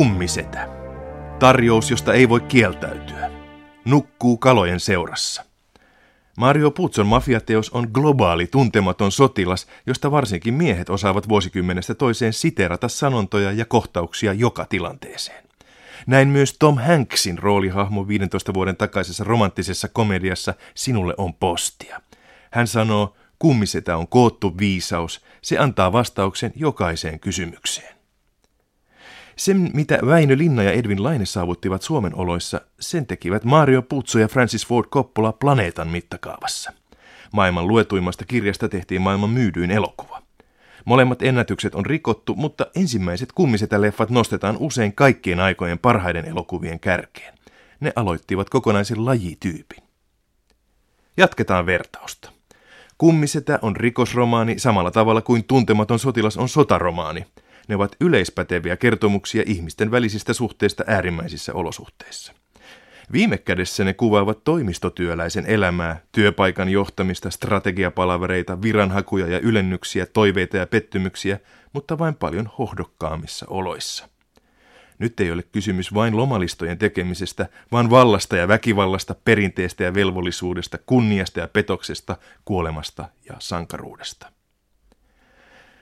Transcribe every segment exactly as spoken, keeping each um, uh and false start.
Kummisetä. Tarjous, josta ei voi kieltäytyä. Nukkuu kalojen seurassa. Mario Puzon mafiateos on globaali tuntematon sotilas, josta varsinkin miehet osaavat vuosikymmenestä toiseen siteerata sanontoja ja kohtauksia joka tilanteeseen. Näin myös Tom Hanksin roolihahmo viidentoista vuoden takaisessa romanttisessa komediassa Sinulle on postia. Hän sanoo, kummisetä on koottu viisaus, se antaa vastauksen jokaiseen kysymykseen. Sen, mitä Väinö Linna ja Edwin Laine saavuttivat Suomen oloissa, sen tekivät Mario Puzo ja Francis Ford Coppola planeetan mittakaavassa. Maailman luetuimmasta kirjasta tehtiin maailman myydyin elokuva. Molemmat ennätykset on rikottu, mutta ensimmäiset kummisetä-leffat nostetaan usein kaikkien aikojen parhaiden elokuvien kärkeen. Ne aloittivat kokonaisen lajityypin. Jatketaan vertausta. Kummisetä on rikosromaani samalla tavalla kuin Tuntematon sotilas on sotaromaani. Ne ovat yleispäteviä kertomuksia ihmisten välisistä suhteista äärimmäisissä olosuhteissa. Viime kädessä ne kuvaavat toimistotyöläisen elämää, työpaikan johtamista, strategiapalavereita, viranhakuja ja ylennyksiä, toiveita ja pettymyksiä, mutta vain paljon hohdokkaammissa oloissa. Nyt ei ole kysymys vain lomalistojen tekemisestä, vaan vallasta ja väkivallasta, perinteestä ja velvollisuudesta, kunniasta ja petoksesta, kuolemasta ja sankaruudesta.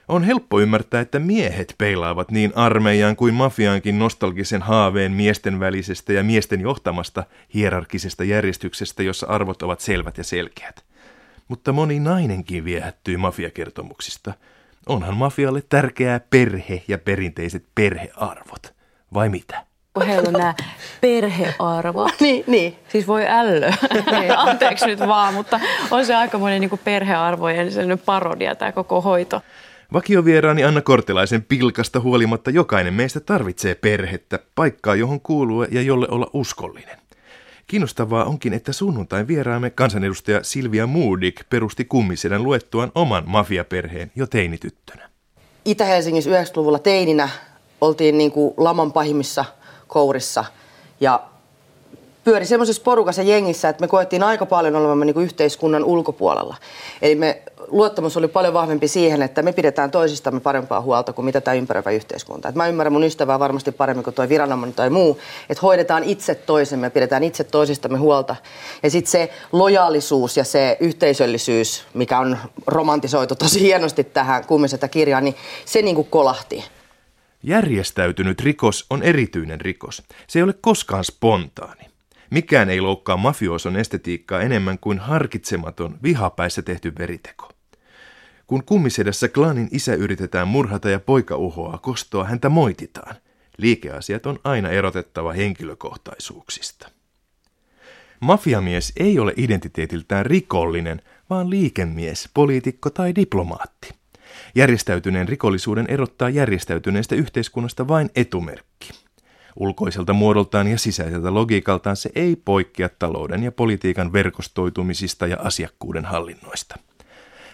On helppo ymmärtää, että miehet peilaavat niin armeijaan kuin mafiaankin nostalgisen haaveen miesten välisestä ja miesten johtamasta hierarkisesta järjestyksestä, jossa arvot ovat selvät ja selkeät. Mutta moni nainenkin viehättyy mafiakertomuksista. Onhan mafialle tärkeää perhe ja perinteiset perhearvot. Vai mitä? Heillä on nämä perhearvot. niin, niin. Siis voi ällö. Anteeksi nyt vaan, mutta on se aikamoinen niin kuin perhearvojen sellainen parodia tämä koko hoito. Vakiovieraani Anna Kortelaisen pilkasta huolimatta jokainen meistä tarvitsee perhettä, paikkaa johon kuuluu ja jolle olla uskollinen. Kiinnostavaa onkin, että sunnuntain vieraamme kansanedustaja Silvia Modig perusti kummisedän luettuaan oman mafiaperheen jo teinityttönä. Itä-Helsingissä yhdeksänkymmentäluvulla teininä oltiin niin kuin laman pahimmissa kourissa ja pyöri semmoisessa porukassa jengissä, että me koettiin aika paljon olevamme niin kuin yhteiskunnan ulkopuolella. Eli me luottamus oli paljon vahvempi siihen, että me pidetään toisistamme parempaa huolta kuin mitä tämä ympäröivä yhteiskunta. Et mä ymmärrän mun ystävää varmasti paremmin kuin toi viranomainen tai muu, että hoidetaan itse toisemme ja pidetään itse toisistamme huolta. Ja sitten se lojaalisuus ja se yhteisöllisyys, mikä on romantisoitu tosi hienosti tähän kummisetä kirjaan, niin se niin kuin kolahti. Järjestäytynyt rikos on erityinen rikos. Se ei ole koskaan spontaani. Mikään ei loukkaa mafioson estetiikkaa enemmän kuin harkitsematon, vihapäissä tehty veriteko. Kun kummisedässä klaanin isä yritetään murhata ja poika uhoaa kostoa, häntä moititaan. Liikeasiat on aina erotettava henkilökohtaisuuksista. Mafiamies ei ole identiteetiltään rikollinen, vaan liikemies, poliitikko tai diplomaatti. Järjestäytyneen rikollisuuden erottaa järjestäytyneestä yhteiskunnasta vain etumerkki. Ulkoiselta muodoltaan ja sisäiseltä logiikaltaan se ei poikkea talouden ja politiikan verkostoitumisista ja asiakkuuden hallinnoista.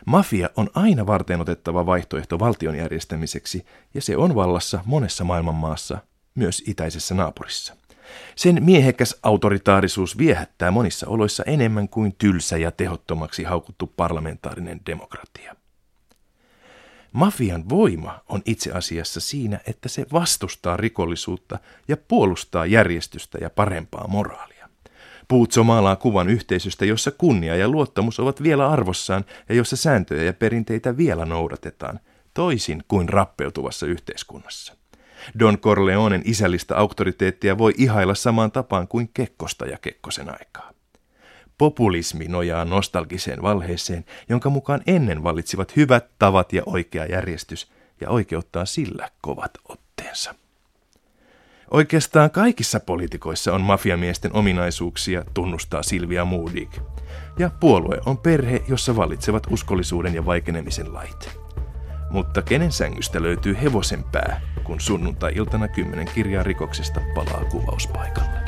Mafia on aina varteenotettava vaihtoehto valtion järjestämiseksi, ja se on vallassa monessa maailman maassa, myös itäisessä naapurissa. Sen miehekäs autoritaarisuus viehättää monissa oloissa enemmän kuin tylsä ja tehottomaksi haukuttu parlamentaarinen demokratia. Mafian voima on itse asiassa siinä, että se vastustaa rikollisuutta ja puolustaa järjestystä ja parempaa moraalia. Puzo maalaa kuvan yhteisöstä, jossa kunnia ja luottamus ovat vielä arvossaan ja jossa sääntöjä ja perinteitä vielä noudatetaan, toisin kuin rappeutuvassa yhteiskunnassa. Don Corleonen isällistä auktoriteettia voi ihailla samaan tapaan kuin Kekkosta ja Kekkosen aikaa. Populismi nojaa nostalgiseen valheeseen, jonka mukaan ennen valitsivat hyvät tavat ja oikea järjestys, ja oikeuttaa sillä kovat otteensa. Oikeastaan kaikissa poliitikoissa on mafiamiesten ominaisuuksia, tunnustaa Silvia Modig. Ja puolue on perhe, jossa valitsevat uskollisuuden ja vaikenemisen lait. Mutta kenen sängystä löytyy hevosen pää, kun sunnuntai-iltana kymmenen kirjaa rikoksesta palaa kuvauspaikalle?